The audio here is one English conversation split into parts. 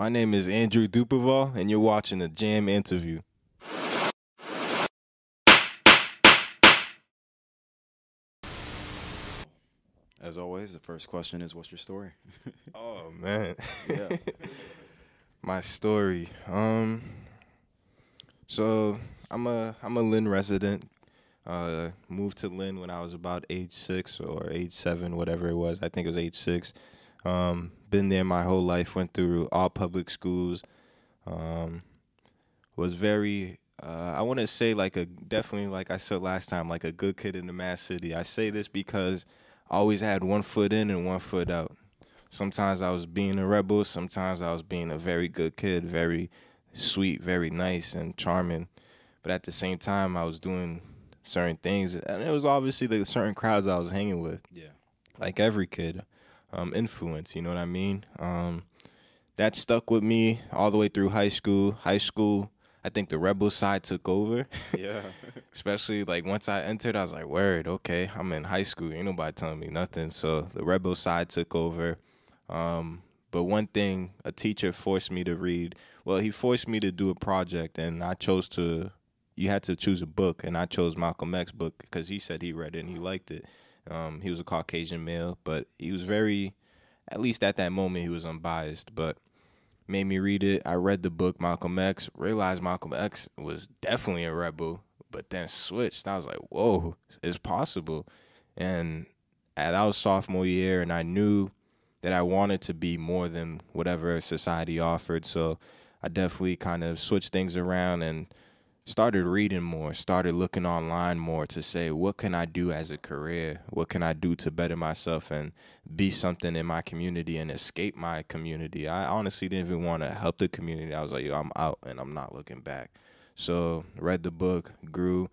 My name is Andrew Duperval, and you're watching a Jam interview. As always, the first question is, what's your story? Oh, man. Yeah. My story. So I'm a Lynn resident. Moved to Lynn when I was about age 6 or age 7, whatever it was. I think it was age 6. Been there my whole life. Went through all public schools. Was very, I want to say, like a definitely, like I said last time, like a good kid in the Mad City. I say this because I always had one foot in and one foot out. Sometimes I was being a rebel. Sometimes I was being a very good kid, very sweet, very nice and charming. But at the same time, I was doing certain things. And it was obviously the certain crowds I was hanging with. Yeah. Like every kid, influence, you know what I mean? That stuck with me all the way through high school. High school, I think the rebel side took over. Yeah. Especially, like, once I entered, I was like, word, okay, I'm in high school. Ain't nobody telling me nothing. So the rebel side took over. But one thing, a teacher forced me to read. Well, he forced me to do a project, and I chose to, you had to choose a book, and I chose Malcolm X book because he said he read it and he liked it. He was a Caucasian male, but he was very, at least at that moment, he was unbiased, but made me read it. I read the book, Malcolm X, realized Malcolm X was definitely a rebel, but then switched. I was like, whoa, it's possible. And that was sophomore year, and I knew that I wanted to be more than whatever society offered. So I definitely kind of switched things around and started reading more, started looking online more to say, what can I do as a career? What can I do to better myself and be something in my community and escape my community? I honestly didn't even want to help the community. I was like, yo, I'm out and I'm not looking back. So read the book, grew.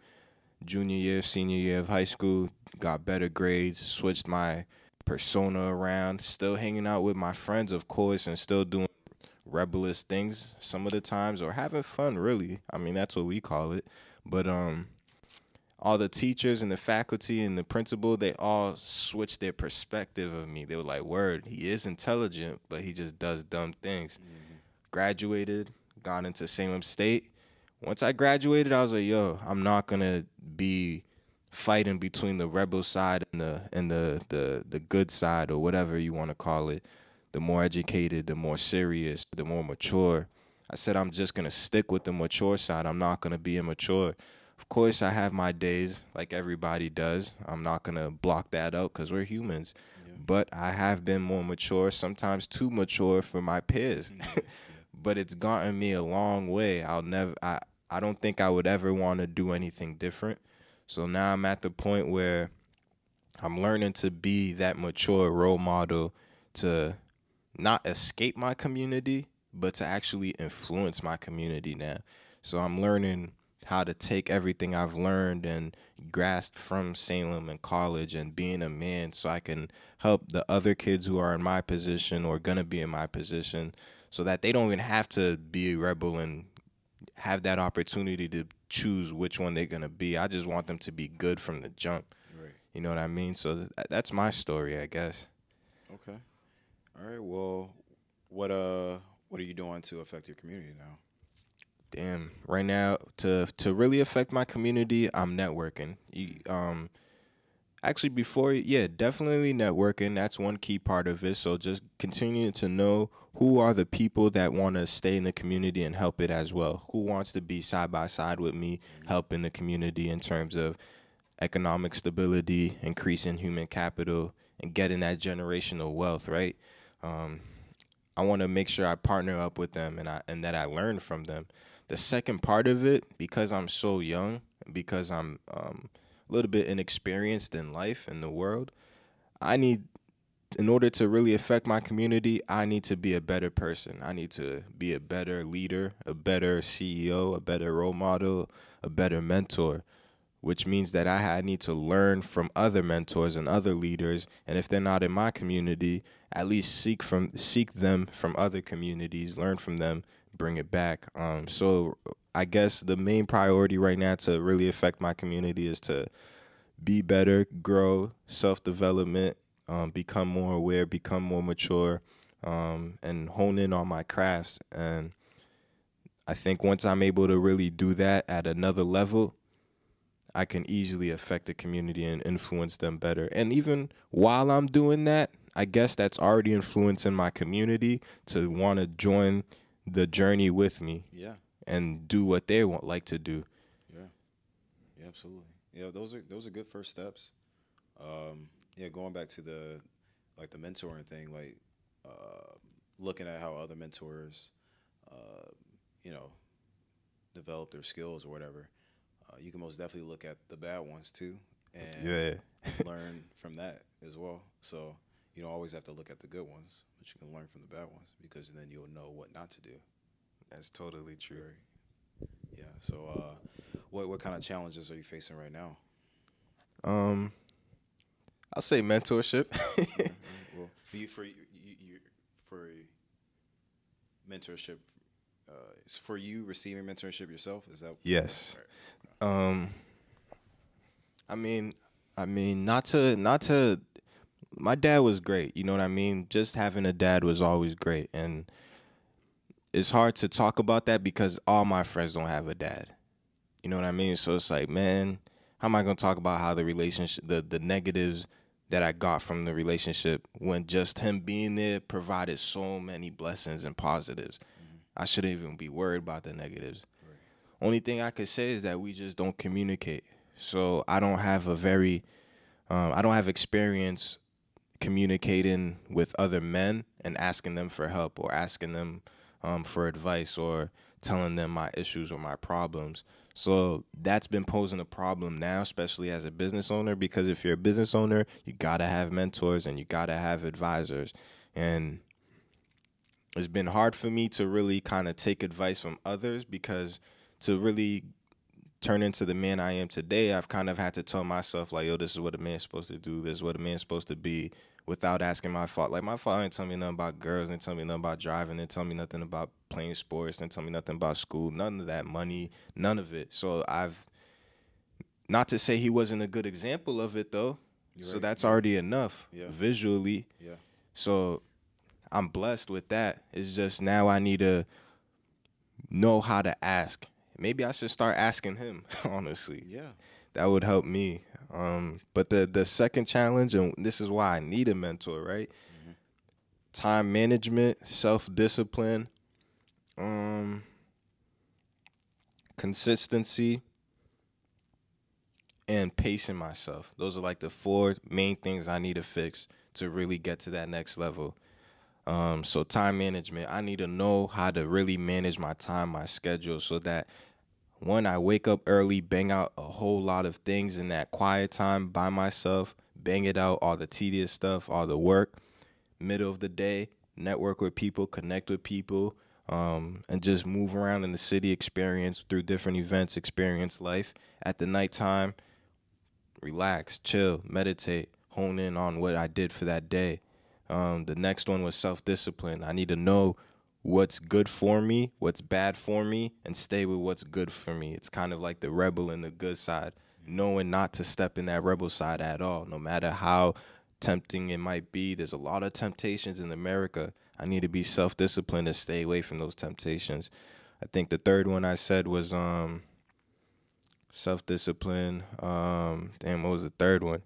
Junior year, senior year of high school, got better grades, switched my persona around, still hanging out with my friends, of course, and still doing rebellious things some of the times, or having fun, really. I mean, that's what we call it. But all the teachers and the faculty and the principal, they all switched their perspective of me. They were like, word, he is intelligent, but he just does dumb things. Mm-hmm. Graduated, got into Salem State. Once I graduated, I was like, yo, I'm not gonna be fighting between the rebel side and the good side, or whatever you want to call it. The more educated, the more serious, the more mature. I said, I'm just going to stick with the mature side. I'm not going to be immature. Of course, I have my days like everybody does. I'm not going to block that out because we're humans. Yeah. But I have been more mature, sometimes too mature for my peers. Yeah. But it's gotten me a long way. I don't think I would ever want to do anything different. So now I'm at the point where I'm learning to be that mature role model to not escape my community, but to actually influence my community now. So I'm learning how to take everything I've learned and grasped from Salem and college and being a man, so I can help the other kids who are in my position or going to be in my position, so that they don't even have to be a rebel and have that opportunity to choose which one they're going to be. I just want them to be good from the jump. Right. You know what I mean? So that's my story, I guess. Okay. All right, well, what are you doing to affect your community now? Damn, right now, to really affect my community, I'm networking. Actually, before, yeah, definitely networking. That's one key part of it. So just continue to know who are the people that want to stay in the community and help it as well. Who wants to be side by side with me, helping the community in terms of economic stability, increasing human capital, and getting that generational wealth, right? I want to make sure I partner up with them and that I learn from them. The second part of it, because I'm so young, because I'm a little bit inexperienced in life and the world, in order to really affect my community, I need to be a better person. I need to be a better leader, a better CEO, a better role model, a better mentor, which means that I need to learn from other mentors and other leaders, and if they're not in my community, at least seek them from other communities, learn from them, bring it back. So I guess the main priority right now to really affect my community is to be better, grow, self-development, become more aware, become more mature, and hone in on my crafts. And I think once I'm able to really do that at another level, I can easily affect the community and influence them better. And even while I'm doing that, I guess that's already influencing my community to want to join the journey with me, yeah, and do what they want like to do. Yeah, yeah, absolutely. Yeah, those are good first steps. Yeah, going back to the the mentoring thing, looking at how other mentors, you know, develop their skills or whatever. You can most definitely look at the bad ones too, and learn from that as well. So you don't always have to look at the good ones, but you can learn from the bad ones, because then you'll know what not to do. That's totally true. Yeah. So, what kind of challenges are you facing right now? I'll say mentorship. Well, for mentorship, for you receiving mentorship yourself, is that? Yes. Right. I mean, not to. My dad was great. You know what I mean? Just having a dad was always great, and it's hard to talk about that because all my friends don't have a dad. You know what I mean? So it's like, man, how am I gonna talk about how the relationship, the negatives that I got from the relationship, when just him being there provided so many blessings and positives? I shouldn't even be worried about the negatives. Right. Only thing I could say is that we just don't communicate. So I don't have a very, I don't have experience communicating with other men and asking them for help, or asking them for advice, or telling them my issues or my problems. So that's been posing a problem now, especially as a business owner, because if you're a business owner, you gotta have mentors and you gotta have advisors. And it's been hard for me to really kind of take advice from others, because to really turn into the man I am today, I've kind of had to tell myself, like, yo, this is what a man's supposed to do, this is what a man's supposed to be, without asking my father. Like, my father didn't tell me nothing about girls, didn't tell me nothing about driving, didn't tell me nothing about playing sports, didn't tell me nothing about school, none of that, money, none of it. So I've, not to say he wasn't a good example of it, though. You're so right. That's already enough, yeah, visually. Yeah. So I'm blessed with that. It's just now I need to know how to ask. Maybe I should start asking him, honestly. Yeah. That would help me. But the second challenge, and this is why I need a mentor, right? Mm-hmm. Time management, self-discipline, consistency, and pacing myself. Those are like the four main things I need to fix to really get to that next level. So time management, I need to know how to really manage my time, my schedule, so that one, I wake up early, bang out a whole lot of things in that quiet time by myself, bang it out, all the tedious stuff, all the work, middle of the day, network with people, connect with people, and just move around in the city, experience through different events, experience life. At the nighttime, relax, chill, meditate, hone in on what I did for that day. The next one was self-discipline. I need to know what's good for me, what's bad for me, and stay with what's good for me. It's kind of like the rebel and the good side, knowing not to step in that rebel side at all, no matter how tempting it might be. There's a lot of temptations in America. I need to be self-disciplined and stay away from those temptations. I think the third one I said was self-discipline. Damn, what was the third one?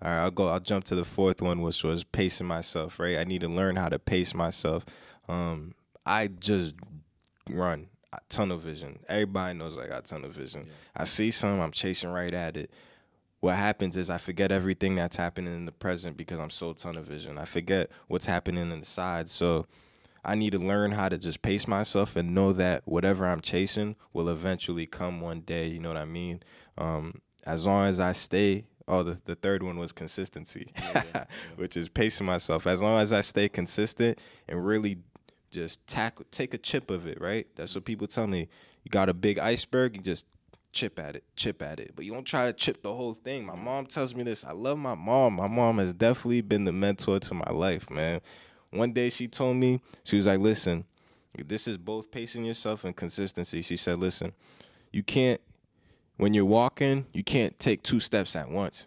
All right, I'll jump to the fourth one, which was pacing myself, right? I need to learn how to pace myself. I just run, tunnel vision. Everybody knows I got tunnel vision. Yeah. I see something, I'm chasing right at it. What happens is I forget everything that's happening in the present because I'm so tunnel vision. I forget what's happening in the side. So I need to learn how to just pace myself and know that whatever I'm chasing will eventually come one day. You know what I mean? As long as I stay... Oh, the third one was consistency, which is pacing myself. As long as I stay consistent and really just tackle, take a chip of it, right? That's what people tell me. You got a big iceberg, you just chip at it. But you don't try to chip the whole thing. My mom tells me this. I love my mom. My mom has definitely been the mentor to my life, man. One day she told me, she was like, listen, this is both pacing yourself and consistency. She said, listen, you can't, when you're walking, you can't take two steps at once.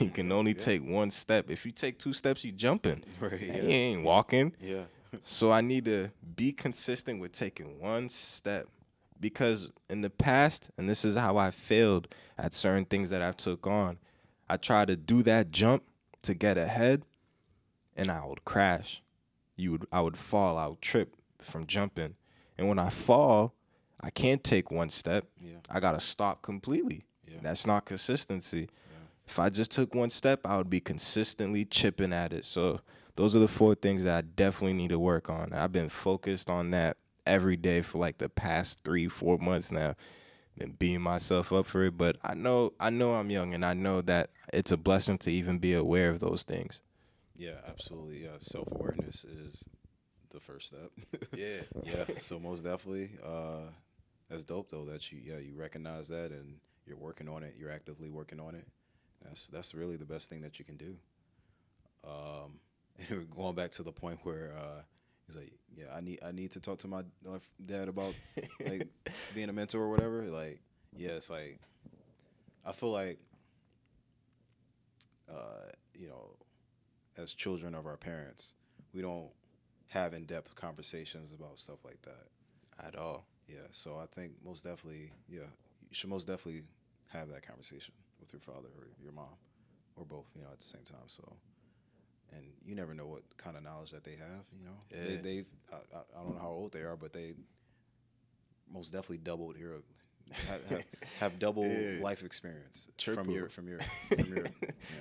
You can only take one step. If you take two steps, you jumping. Right, yeah. You ain't walking. Yeah. So I need to be consistent with taking one step, because in the past, and this is how I failed at certain things that I've took on, I tried to do that jump to get ahead, and I would crash. I would fall. I would trip from jumping. And when I fall, I can't take one step. Yeah. I got to stop completely. Yeah. That's not consistency. Yeah. If I just took one step, I would be consistently chipping at it. So those are the four things that I definitely need to work on. I've been focused on that every day for like the past 3-4 months now. Been beating myself up for it, but I know I'm young, and I know that it's a blessing to even be aware of those things. Yeah, absolutely. Yeah, self-awareness is the first step. Yeah. Yeah, so most definitely. That's dope though that you recognize that and you're working on it. You're actively working on it. That's really the best thing that you can do. And going back to the point where he's like, yeah, I need to talk to my dad about like being a mentor or whatever. Like, yeah, it's like I feel like you know, as children of our parents, we don't have in-depth conversations about stuff like that at all. Yeah, so I think most definitely, yeah, you should most definitely have that conversation with your father or your mom or both, you know, at the same time. So, and you never know what kind of knowledge that they have, you know. Yeah. I don't know how old they are, but they most definitely doubled your have double life experience. Triple. from your you know,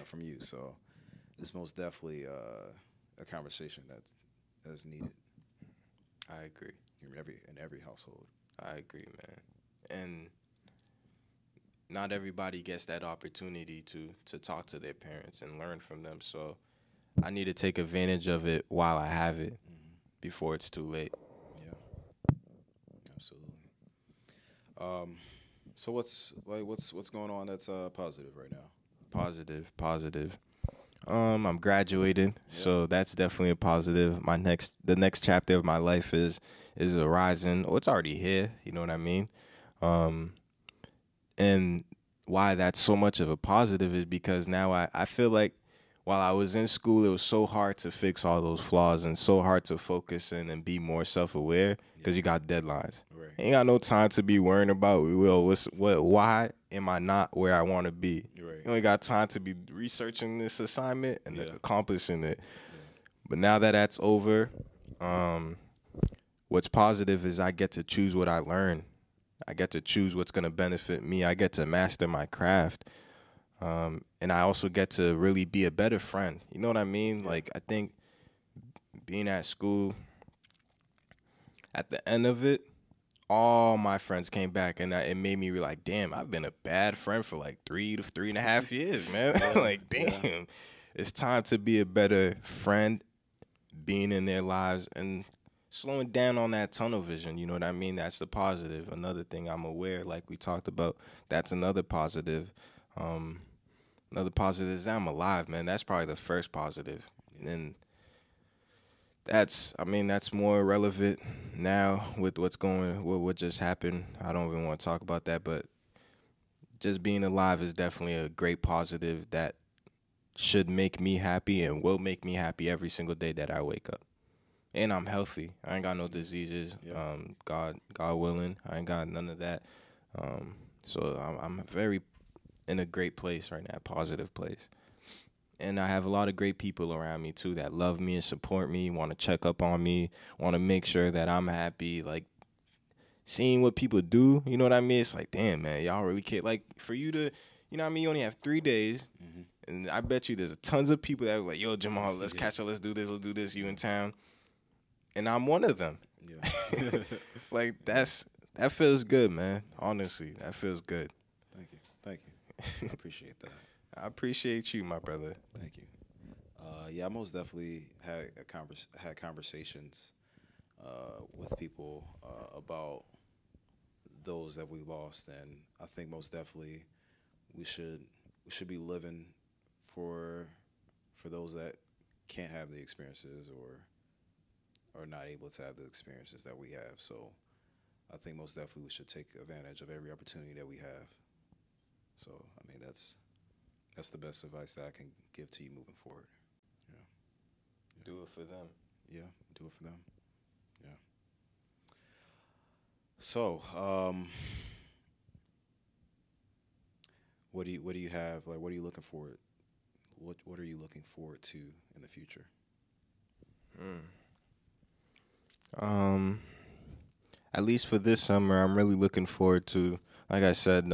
from you. So it's most definitely a conversation that's needed. I agree. In every household. I agree, man. And not everybody gets that opportunity to talk to their parents and learn from them. So I need to take advantage of it while I have it, before it's too late. Yeah, absolutely. So what's going on that's positive right now? Positive. I'm graduating, so that's definitely a positive. The next chapter of my life is arising, or it's already here. You know what I mean? And why that's so much of a positive is because now I feel like, while I was in school, it was so hard to fix all those flaws and so hard to focus in and be more self-aware, because you got deadlines. Right. Ain't got no time to be worrying about, why am I not where I want to be? Right. You only got time to be researching this assignment and accomplishing it. Yeah. But now that that's over, what's positive is I get to choose what I learn. I get to choose what's going to benefit me. I get to master my craft. And I also get to really be a better friend. You know what I mean? Like, I think being at school, at the end of it, all my friends came back, and it made me realize, damn, I've been a bad friend for like 3 to 3.5 years, man. Like, damn, it's time to be a better friend, being in their lives and slowing down on that tunnel vision. You know what I mean? That's the positive. Another thing I'm aware, like we talked about, that's another positive. Another positive is that I'm alive, man. That's probably the first positive. And that's more relevant now with what just happened. I don't even want to talk about that, but just being alive is definitely a great positive that should make me happy and will make me happy every single day that I wake up. And I'm healthy. I ain't got no diseases. Yeah. God willing, I ain't got none of that. So I'm very in a great place right now, positive place. And I have a lot of great people around me too that love me and support me, want to check up on me, want to make sure that I'm happy. Like, seeing what people do, you know what I mean? It's like, damn, man, y'all really care. Like, for you to, you know what I mean, you only have 3 days, and I bet you there's tons of people that are like, yo, Jamal, let's catch up, let's do this, you in town. And I'm one of them. Yeah. Like, that feels good, man. Honestly, that feels good. Thank you. I appreciate that. I appreciate you, my brother. Thank you. Yeah, I most definitely had conversations with people about those that we lost, and I think most definitely we should be living for those that can't have the experiences or are not able to have the experiences that we have. So I think most definitely we should take advantage of every opportunity that we have. So I mean, that's that's the best advice that I can give to you moving forward. Yeah. Yeah. Do it for them. Yeah, do it for them. Yeah. So, what do you have? Like, what are you looking forward? What are you looking forward to in the future? At least for this summer, I'm really looking forward to, like I said,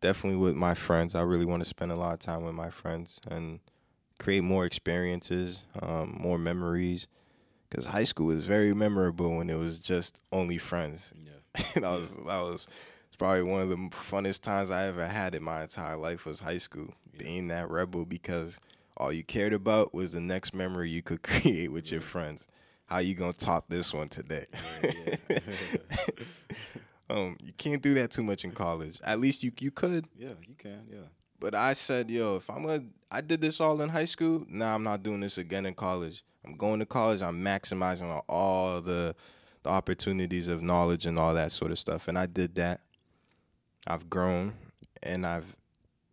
definitely with my friends. I really want to spend a lot of time with my friends and create more experiences, more memories. Because high school was very memorable when it was just only friends. Yeah. And that was probably one of the funnest times I ever had in my entire life was high school. Yeah. Being that rebel because all you cared about was the next memory you could create with your friends. How you gonna top this one today? Yeah, yeah. You can't do that too much in college. At least you could. Yeah, you can. Yeah. But I said, yo, if I did this all in high school. Nah, I'm not doing this again in college. I'm going to college. I'm maximizing on all the opportunities of knowledge and all that sort of stuff. And I did that. I've grown, and I've,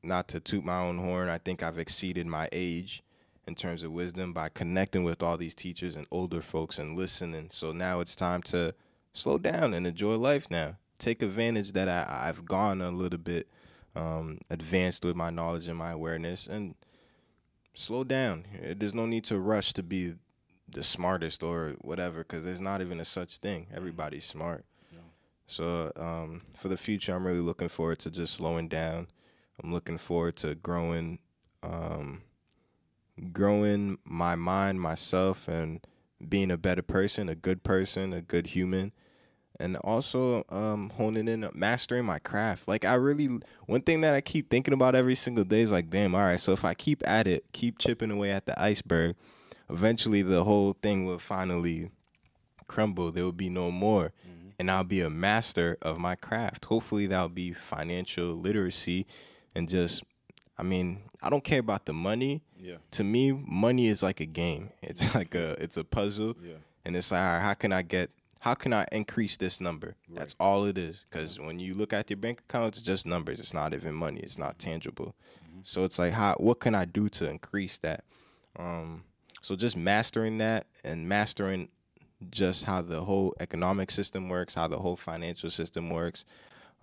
not to toot my own horn, I think I've exceeded my age in terms of wisdom by connecting with all these teachers and older folks and listening. So now it's time to slow down and enjoy life now. Take advantage that I've gone a little bit advanced with my knowledge and my awareness, and slow down. There's no need to rush to be the smartest or whatever, because there's not even a such thing. Everybody's smart. Yeah. So for the future, I'm really looking forward to just slowing down. I'm looking forward to growing, growing my mind, myself, and being a better person, a good human. And also honing in, mastering my craft. Like, one thing that I keep thinking about every single day is like, damn, all right, so if I keep at it, keep chipping away at the iceberg, eventually the whole thing will finally crumble. There will be no more. Mm-hmm. And I'll be a master of my craft. Hopefully that'll be financial literacy and just, I mean, I don't care about the money. Yeah. To me, money is like a game. It's like it's a puzzle. Yeah. And it's like, all right, how can I increase this number? Right. That's all it is. Because when you look at your bank account, it's just numbers. It's not even money. It's not tangible. Mm-hmm. So it's like, what can I do to increase that? So just mastering that and mastering just how the whole economic system works, how the whole financial system works.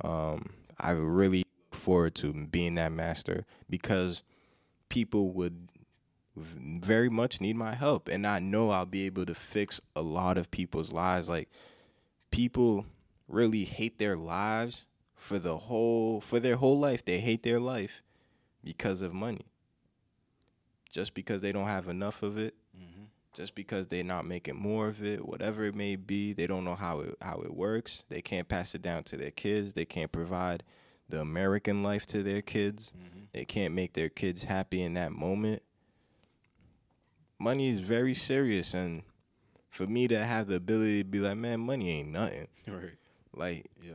I really look forward to being that master because people would very much need my help, and I know I'll be able to fix a lot of people's lives. Like, people really hate their lives for their whole life. They hate their life because of money, just because they don't have enough of it, mm-hmm. just because they're not making more of it, whatever it may be. They don't know how it works. They can't pass it down to their kids. They can't provide the American life to their kids. Mm-hmm. They can't make their kids happy in that moment. Money is very serious, and for me to have the ability to be like, man, money ain't nothing. Right. Like, yeah.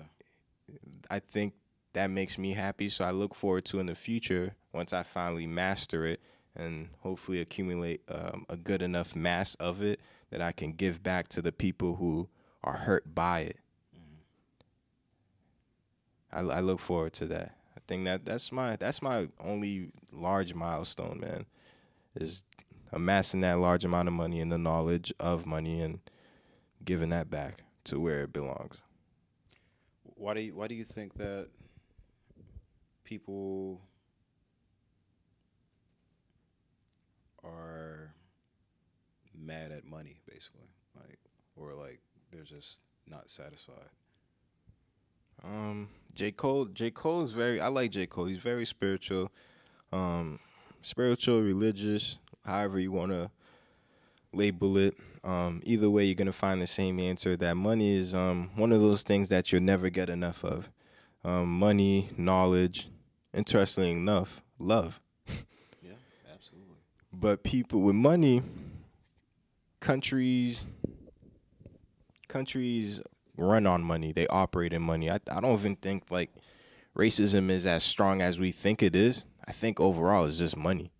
I think that makes me happy, so I look forward to in the future, once I finally master it and hopefully accumulate a good enough mass of it that I can give back to the people who are hurt by it. Mm-hmm. I look forward to that. I think that's my only large milestone, man, is amassing that large amount of money and the knowledge of money and giving that back to where it belongs. Why do you think that people are mad at money, basically? Like, or like they're just not satisfied? J. Cole is very, I like J. Cole. He's very spiritual, religious, however you want to label it. Either way, you're going to find the same answer, that money is one of those things that you'll never get enough of. Money, knowledge, interestingly enough, love. Yeah, absolutely. But people with money, countries run on money. They operate in money. I don't even think, like, racism is as strong as we think it is. I think overall it's just money.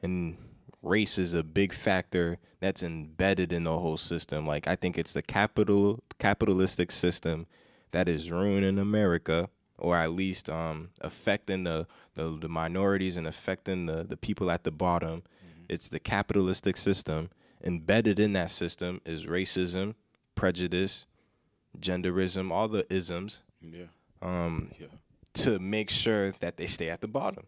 And race is a big factor that's embedded in the whole system. Like, I think it's the capitalistic system that is ruining America or at least affecting the minorities and affecting the people at the bottom. Mm-hmm. It's the capitalistic system. Embedded in that system is racism, prejudice, genderism, all the isms. Yeah. To make sure that they stay at the bottom.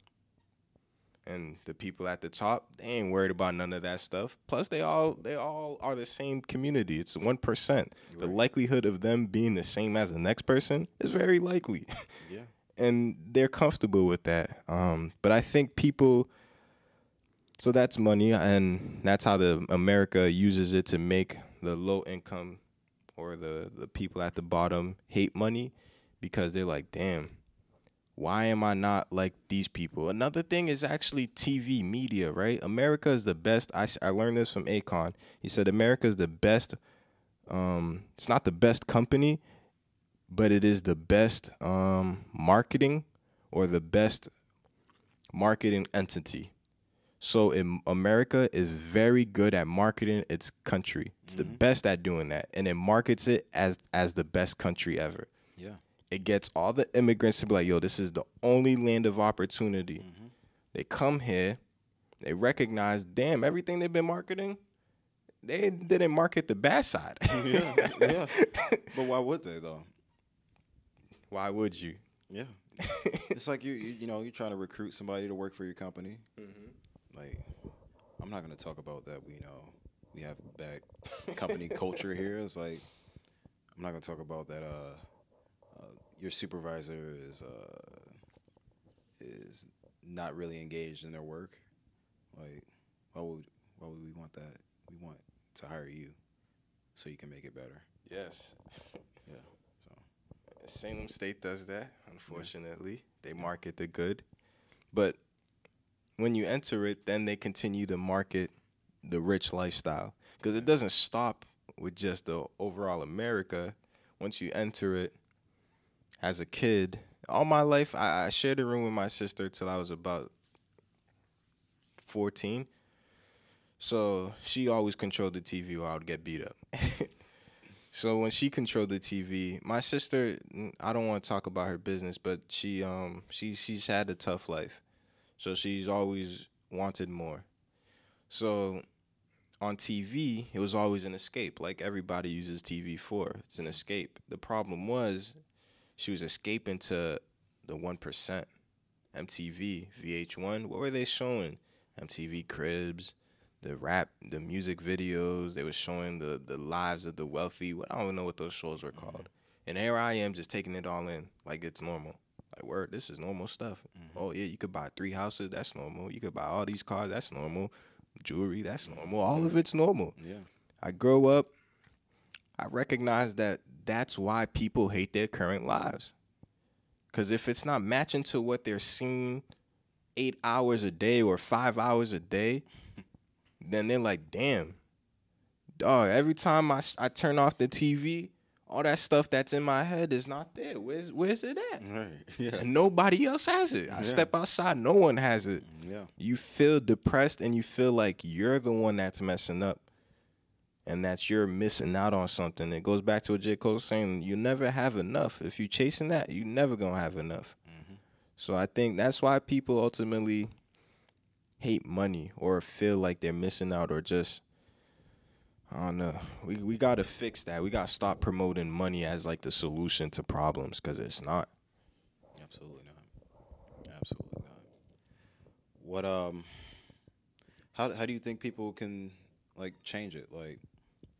And the people at the top, they ain't worried about none of that stuff. Plus, they all are the same community. It's 1%. The likelihood of them being the same as the next person is very likely. Yeah. And they're comfortable with that. But I think people, so that's money, and that's how the America uses it to make the low income or the people at the bottom hate money, because they're like, damn, why am I not like these people? Another thing is actually TV media, right? America is the best. I learned this from Akon. He said America is the best. It's not the best company, but it is the best marketing, or the best marketing entity. So America is very good at marketing its country. It's the best at doing that. And it markets it as the best country ever. Yeah. It gets all the immigrants to be like, yo, this is the only land of opportunity. Mm-hmm. They come here, they recognize, damn, everything they've been marketing, they didn't market the bad side. Yeah, yeah. But why would they, though? Why would you? Yeah. It's like, you know, you're trying to recruit somebody to work for your company. Mm-hmm. Like, I'm not going to talk about that. You know, we have bad company culture here. It's like, I'm not going to talk about that. Your supervisor is not really engaged in their work. Like, why would we want that? We want to hire you so you can make it better. Yes. Yeah. So Salem State does that, unfortunately. Yeah. They market the good. But when you enter it, then they continue to market the rich lifestyle. Because it doesn't stop with just the overall America. Once you enter it, as a kid, all my life, I shared a room with my sister till I was about 14. So she always controlled the TV or I would get beat up. So when she controlled the TV, my sister, I don't want to talk about her business, but she's had a tough life. So she's always wanted more. So on TV, it was always an escape, like everybody uses TV for. It's an escape. The problem was, she was escaping to the 1%, MTV, VH1. What were they showing? MTV Cribs, the rap, the music videos. They were showing the lives of the wealthy. I don't know what those shows were called. And here I am just taking it all in like it's normal. Like, word, this is normal stuff. Oh, yeah, you could buy 3 houses. That's normal. You could buy all these cars. That's normal. Jewelry. That's normal. All of it's normal. Yeah. I grow up. I recognize that that's why people hate their current lives. Because if it's not matching to what they're seeing 8 hours a day or 5 hours a day, then they're like, damn, dog, every time I turn off the TV, all that stuff that's in my head is not there. Where's it at? Right. Yeah. And nobody else has it. I step outside, no one has it. Yeah. You feel depressed and you feel like you're the one that's messing up. And that you're missing out on something. It goes back to what J. Cole's saying. You never have enough. If you're chasing that, you're never going to have enough. Mm-hmm. So I think that's why people ultimately hate money or feel like they're missing out or just, I don't know. We got to fix that. We got to stop promoting money as like the solution to problems, because it's not. Absolutely not. Absolutely not. What, how do you think people can, like, change it? Like,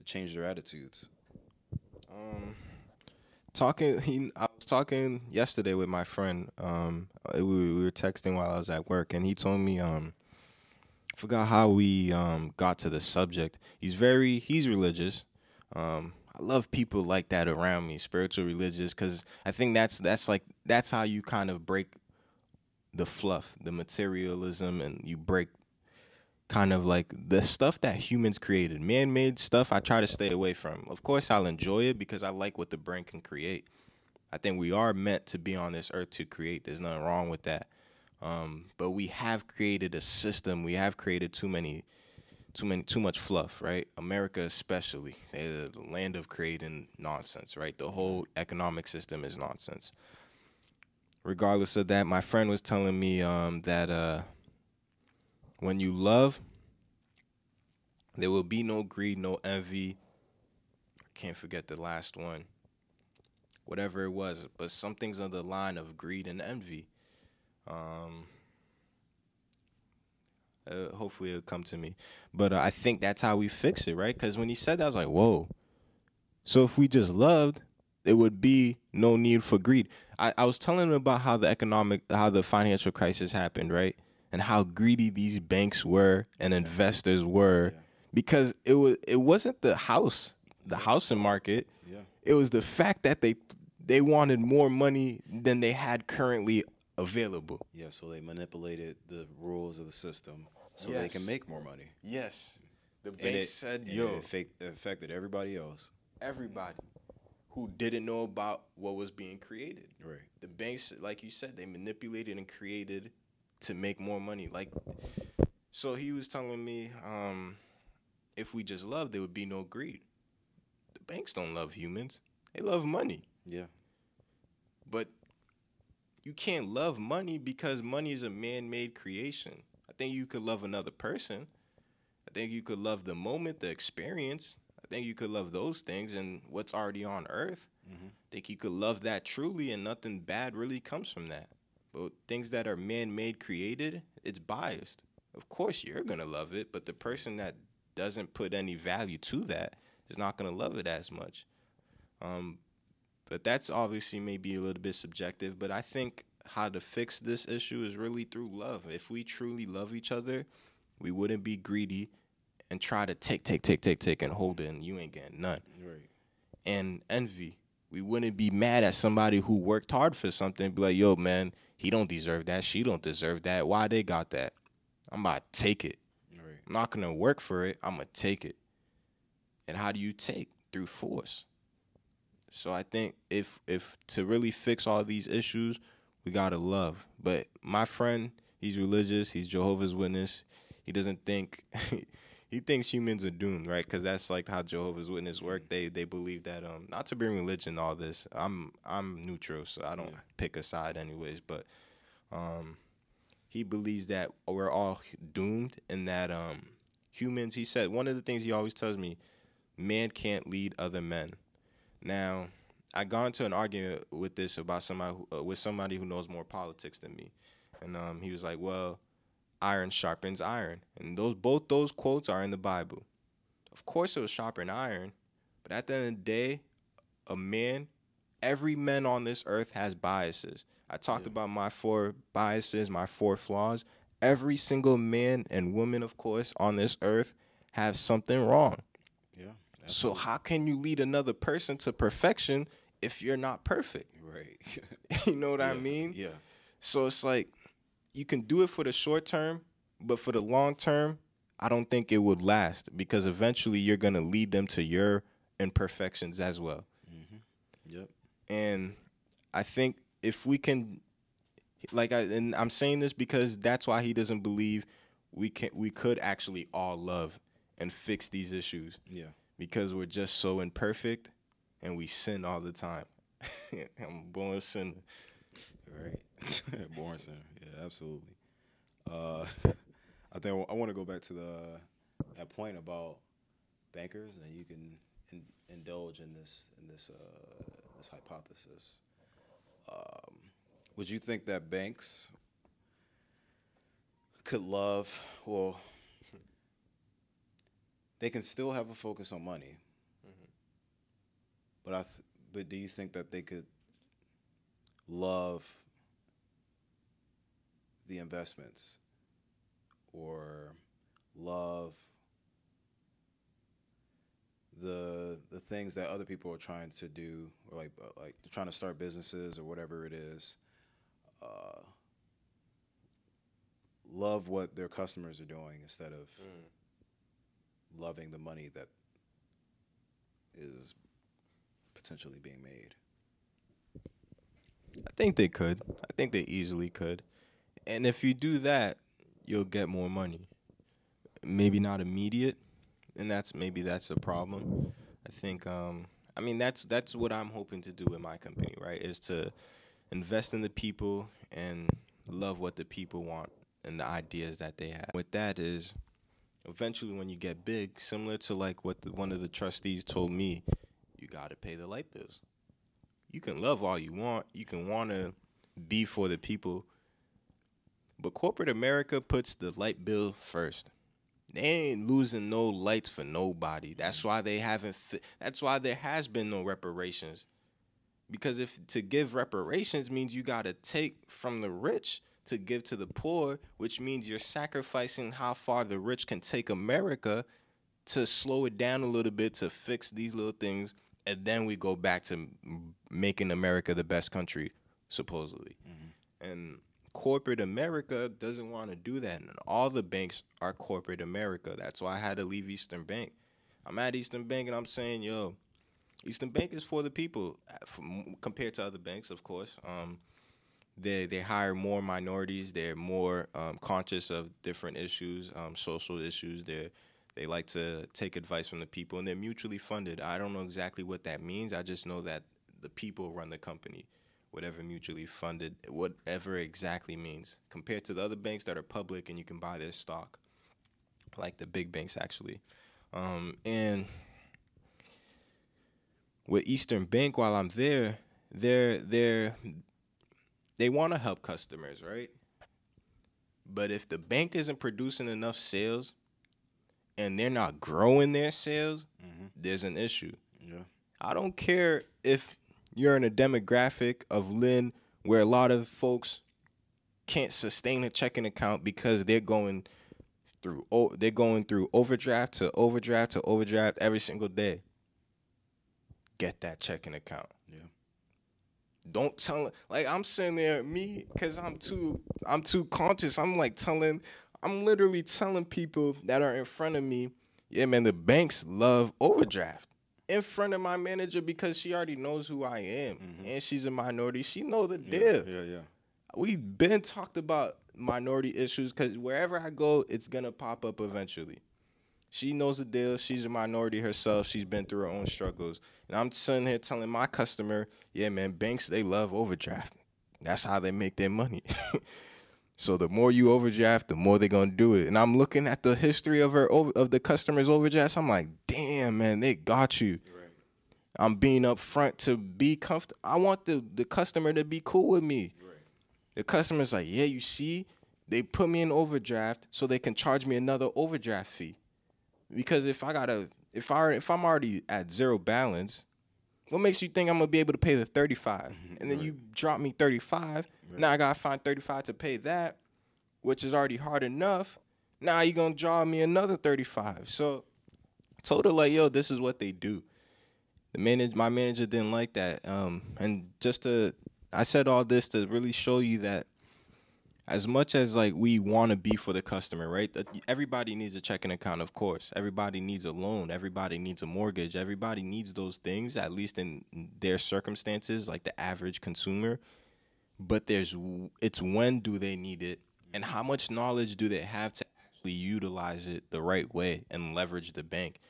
change their attitudes. I was talking yesterday with my friend. We were texting while I was at work, and he told me, I forgot how we got to the subject. He's religious. I love people like that around me, spiritual, religious, because I think that's how you kind of break the fluff, the materialism, and you break kind of like the stuff that humans created, man-made stuff. I try to stay away from. Of course, I'll enjoy it because I like what the brain can create. I think we are meant to be on this earth to create. There's nothing wrong with that. But we have created a system. We have created too much fluff, right? America especially, they're the land of creating nonsense, right? The whole economic system is nonsense. regardless of that, my friend was telling me that when you love, there will be no greed, no envy. I can't forget the last one. Whatever it was, but something's on the line of greed and envy. Hopefully it'll come to me. But I think that's how we fix it, right? Because when he said that, I was like, whoa. So if we just loved, there would be no need for greed. I was telling him about how the financial crisis happened, right? And how greedy these banks were and investors were, because it wasn't the housing market. Yeah. It was the fact that they wanted more money than they had currently available. Yeah, so they manipulated the rules of the system so they can make more money. Yes. The bank said, yo. And it affected everybody else. Everybody who didn't know about what was being created. Right. The banks, like you said, they manipulated and created to make more money. Like, so he was telling me if we just love, there would be no greed. The banks don't love humans. They love money. Yeah. But you can't love money because money is a man-made creation. I think you could love another person. I think you could love the moment, the experience. I think you could love those things and what's already on earth. Mm-hmm. I think you could love that truly, and nothing bad really comes from that. But things that are man-made, created, it's biased. Of course you're going to love it, but the person that doesn't put any value to that is not going to love it as much. But that's obviously maybe a little bit subjective, but I think how to fix this issue is really through love. If we truly love each other, we wouldn't be greedy and try to take and hold it, and you ain't getting none. Right. And envy. We wouldn't be mad at somebody who worked hard for something, be like, yo, man, he don't deserve that. She don't deserve that. Why they got that? I'm about to take it. Right. I'm not going to work for it. I'm going to take it. And how do you take? Through force. So I think if to really fix all these issues, we got to love. But my friend, he's religious. He's Jehovah's Witness. He doesn't think – he thinks humans are doomed, right? Because that's like how Jehovah's Witness work. They believe that not to bring religion to all this. I'm neutral, so I don't pick a side anyways. But he believes that we're all doomed and that humans – he said one of the things he always tells me, man can't lead other men. Now, I got into an argument with this about somebody who knows more politics than me, and he was like, "Well, iron sharpens iron," and both those quotes are in the Bible. Of course, it was sharpen iron, but at the end of the day, every man on this earth has biases. I talked about my 4 biases, my 4 flaws. Every single man and woman, of course, on this earth have something wrong. So how can you lead another person to perfection if you're not perfect? Right. You know what I mean? Yeah. So it's like you can do it for the short term, but for the long term, I don't think it would last because eventually you're going to lead them to your imperfections as well. Mm-hmm. Yep. And I think if we can, like, and I'm saying this because that's why he doesn't believe we could actually all love and fix these issues. Yeah. Because we're just so imperfect, and we sin all the time. I'm born sinner. Right. Born sinner. Yeah, absolutely. I think I want to go back to that point about bankers, and you can indulge in this hypothesis. Would you think that banks could love? Well, they can still have a focus on money, mm-hmm. but do you think that they could love the investments or love the things that other people are trying to do, or like trying to start businesses or whatever it is? Love what their customers are doing instead of. Loving the money that is potentially being made. I think they could. I think they easily could. And if you do that, you'll get more money. Maybe not immediate, and maybe that's a problem. I think that's what I'm hoping to do with my company, right? Is to invest in the people and love what the people want and the ideas that they have. With that is, eventually when you get big, similar to like what one of the trustees told me, you got to pay the light bills. You can love all you want. You can want to be for the people. But corporate America puts the light bill first. They ain't losing no lights for nobody. That's why they haven't. That's why there has been no reparations. Because if to give reparations means you got to take from the rich to give to the poor, which means you're sacrificing how far the rich can take America to slow it down a little bit, to fix these little things, and then we go back to making America the best country, supposedly. Mm-hmm. And corporate America doesn't want to do that, and all the banks are corporate America. That's why I had to leave Eastern Bank. I'm at Eastern Bank, and I'm saying, yo, Eastern Bank is for the people, compared to other banks, of course. They hire more minorities. They're more conscious of different issues, social issues. They like to take advice from the people, and they're mutually funded. I don't know exactly what that means. I just know that the people run the company, whatever mutually funded, whatever exactly means, compared to the other banks that are public and you can buy their stock, like the big banks, actually. And with Eastern Bank, while I'm there, they want to help customers, right? But if the bank isn't producing enough sales and they're not growing their sales, mm-hmm. there's an issue. Yeah. I don't care if you're in a demographic of Lynn where a lot of folks can't sustain a checking account because they're going through overdraft to overdraft to overdraft every single day. Get that checking account. Don't tell, like, I'm sitting there, me, because I'm too conscious. I'm like telling, I'm literally telling people that are in front of me, yeah, man, the banks love overdraft, in front of my manager, because she already knows who I am, mm-hmm. and she's a minority. She know the deal. Yeah, yeah. We've been talked about minority issues, because wherever I go, it's going to pop up eventually. She knows the deal. She's a minority herself. She's been through her own struggles. And I'm sitting here telling my customer, yeah, man, banks, they love overdraft. That's how they make their money. So the more you overdraft, the more they're going to do it. And I'm looking at the history of the customer's overdraft. So I'm like, damn, man, they got you. Right. I'm being upfront to be comfortable. I want the customer to be cool with me. Right. The customer's like, yeah, you see, they put me in overdraft so they can charge me another overdraft fee. Because if I'm already at zero balance, what makes you think I'm gonna be able to pay the 35? And then right. you drop me 35. Right. Now I gotta find 35 to pay that, which is already hard enough. Now you're gonna draw me another 35. So told her, like, yo, this is what they do. My manager didn't like that. And I said all this to really show you that as much as, like, we want to be for the customer, right? Everybody needs a checking account, of course. Everybody needs a loan. Everybody needs a mortgage. Everybody needs those things, at least in their circumstances, like the average consumer. But it's when do they need it, and how much knowledge do they have to actually utilize it the right way and leverage the bank?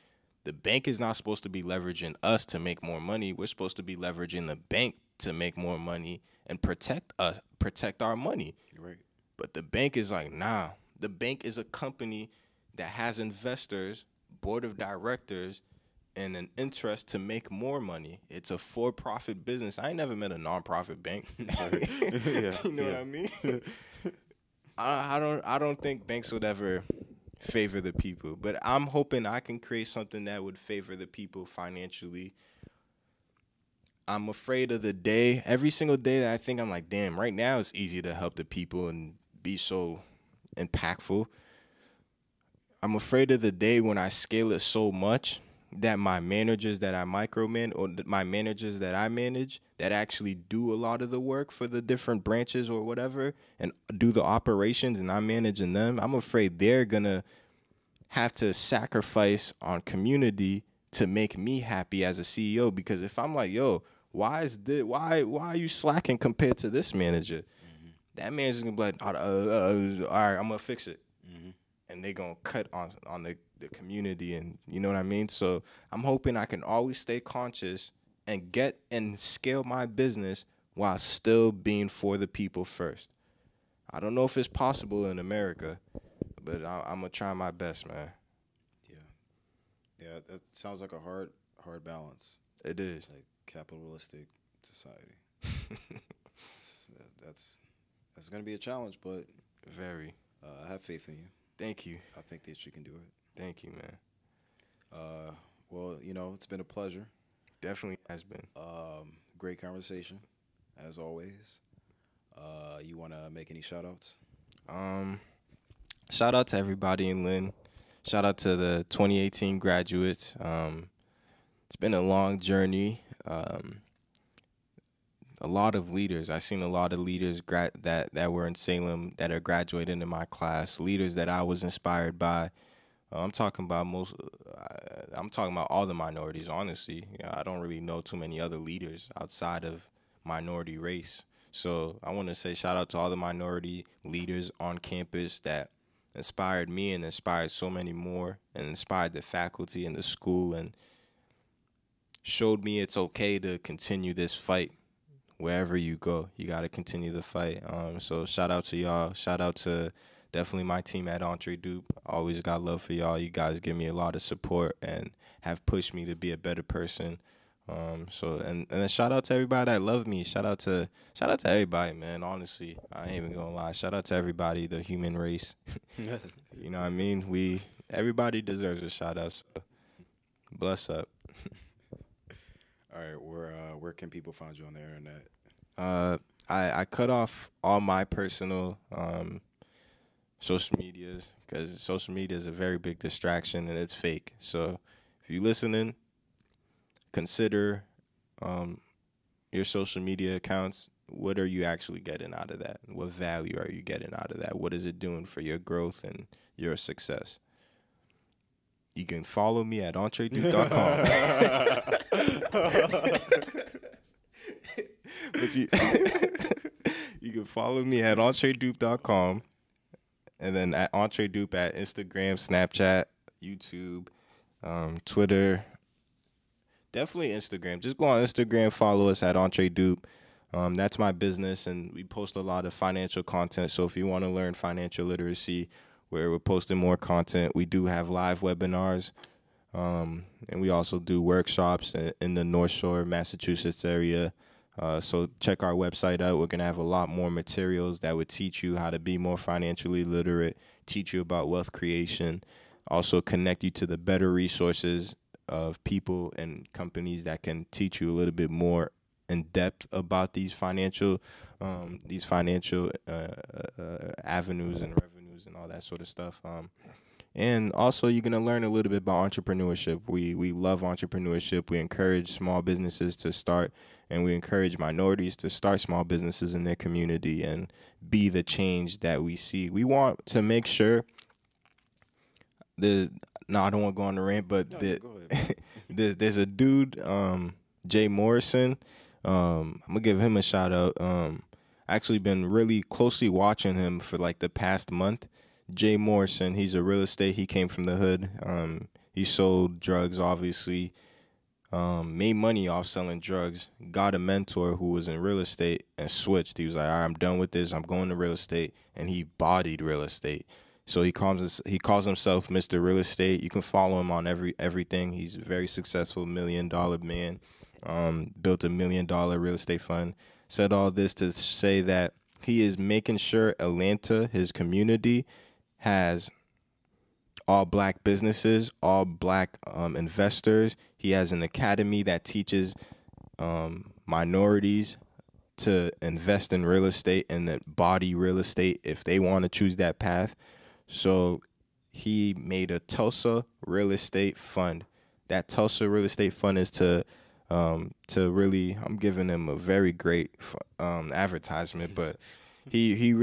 The bank is not supposed to be leveraging us to make more money. We're supposed to be leveraging the bank to make more money and protect our money. Right. But the bank is like, nah. The bank is a company that has investors, board of directors, and an interest to make more money. It's a for-profit business. I ain't never met a non-profit bank. Yeah. You know yeah. what I mean? I don't think banks would ever favor the people. But I'm hoping I can create something that would favor the people financially. I'm afraid of the day. Every single day that I think I'm like, damn, right now it's easy to help the people and be so impactful. I'm afraid of the day when I scale it so much that my managers that I micromanage, or my managers that I manage that actually do a lot of the work for the different branches or whatever and do the operations and I'm managing them, I'm afraid they're gonna have to sacrifice on community to make me happy as a CEO. Because if I'm like, yo, why are you slacking compared to this manager? Mm-hmm. That manager's gonna be like, all right, I'm gonna fix it, mm-hmm. and they gonna cut on the community, and you know what I mean. So I'm hoping I can always stay conscious and scale my business while still being for the people first. I don't know if it's possible in America, but I'm going to try my best, man. Yeah. Yeah, that sounds like a hard balance. It is. Like capitalistic society. That's going to be a challenge, but very. I have faith in you. Thank you. I think that you can do it. Thank you, man. Well, you know, it's been a pleasure. Definitely has been. Great conversation, as always. You want to make any shout-outs? Shout-out to everybody in Lynn. Shout-out to the 2018 graduates. It's been a long journey. A lot of leaders. I've seen a lot of leaders that were in Salem that are graduating in my class, leaders that I was inspired by. I'm talking about all the minorities, honestly. You know, I don't really know too many other leaders outside of minority race. So I want to say shout out to all the minority leaders on campus that inspired me and inspired so many more and inspired the faculty and the school and showed me it's okay to continue this fight wherever you go. You got to continue the fight. So shout out to y'all. Shout out to definitely my team at EntreDupe. Always got love for y'all. You guys give me a lot of support and have pushed me to be a better person. And then shout out to everybody that loved me. Shout out to everybody, man. Honestly, I ain't even gonna lie. Shout out to everybody, the human race. You know what I mean? Everybody deserves a shout out. So bless up. All right, where can people find you on the internet? I cut off all my personal social medias because social media is a very big distraction and it's fake. So if you're listening, consider your social media accounts. What are you actually getting out of that? What value are you getting out of that? What is it doing for your growth and your success? You can follow me at EntreDupe.com. But you can follow me at EntreDupe.com and then at EntreDupe at Instagram, Snapchat, YouTube, Twitter. Definitely Instagram. Just go on Instagram, follow us at EntreDupe. That's my business, and we post a lot of financial content. So if you want to learn financial literacy, where we're posting more content, we do have live webinars, and we also do workshops in the North Shore, Massachusetts area. So check our website out. We're going to have a lot more materials that would teach you how to be more financially literate, teach you about wealth creation, also connect you to the better resources of people and companies that can teach you a little bit more in depth about these financial avenues and revenues and all that sort of stuff. And also, you're gonna learn a little bit about entrepreneurship. We love entrepreneurship. We encourage small businesses to start, and we encourage minorities to start small businesses in their community and be the change that we see. We want to make sure I don't want to go on the rant, but no, there's a dude, Jay Morrison. I'm going to give him a shout out. Actually been really closely watching him for like the past month. Jay Morrison, he's a real estate. He came from the hood. He sold drugs, obviously. Made money off selling drugs. Got a mentor who was in real estate and switched. He was like, all right, I'm done with this. I'm going to real estate. And he bodied real estate. So he calls himself Mr. Real Estate. You can follow him on everything. He's a very successful $1 million man. Built a $1 million real estate fund. Said all this to say that he is making sure Atlanta, his community, has all black businesses, all black investors. He has an academy that teaches minorities to invest in real estate and then body real estate if they want to choose that path. So he made a Tulsa real estate fund. That Tulsa real estate fund is to really, I'm giving him a very great advertisement, but he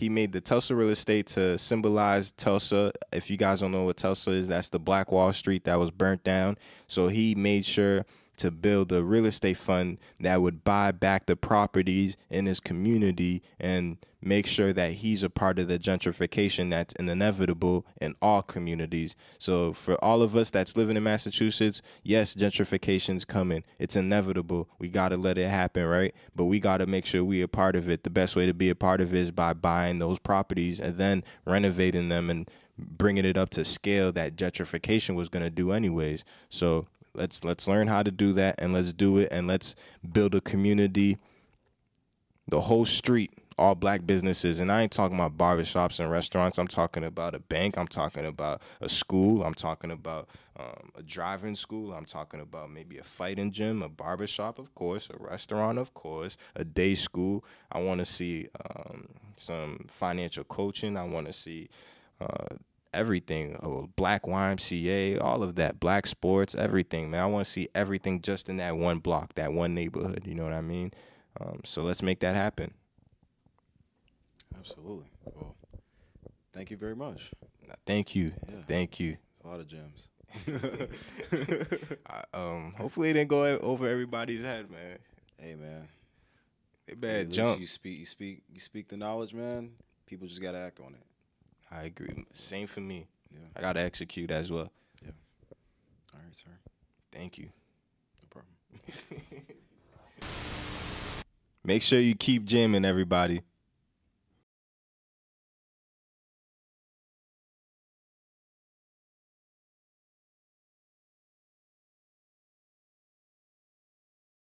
made the Tulsa real estate to symbolize Tulsa. If you guys don't know what Tulsa is, that's the Black Wall Street that was burnt down. So he made sure to build a real estate fund that would buy back the properties in his community and make sure that he's a part of the gentrification that's inevitable in all communities. So for all of us that's living in Massachusetts, yes, gentrification's coming. It's inevitable. We got to let it happen, right? But we got to make sure we're a part of it. The best way to be a part of it is by buying those properties and then renovating them and bringing it up to scale that gentrification was going to do anyways. So let's learn how to do that, and let's do it, and let's build a community, the whole street, all black businesses. And I ain't talking about barbershops and restaurants. I'm talking about a bank. I'm talking about a school. I'm talking about a driving school. I'm talking about maybe a fighting gym, a barbershop, of course, a restaurant, of course, a day school. I want to see some financial coaching. I want to see everything, black YMCA, all of that, black sports, everything, man. I want to see everything just in that one block, that one neighborhood, you know what I mean? So let's make that happen. Absolutely. Well, thank you very much. Thank you. Yeah. Thank you. It's a lot of gems. Hopefully it didn't go over everybody's head, man. Hey, man. They better jump. You speak the knowledge, man. People just got to act on it. I agree. Same for me. Yeah. I got to execute as well. Yeah. All right, sir. Thank you. No problem. Make sure you keep jamming, everybody.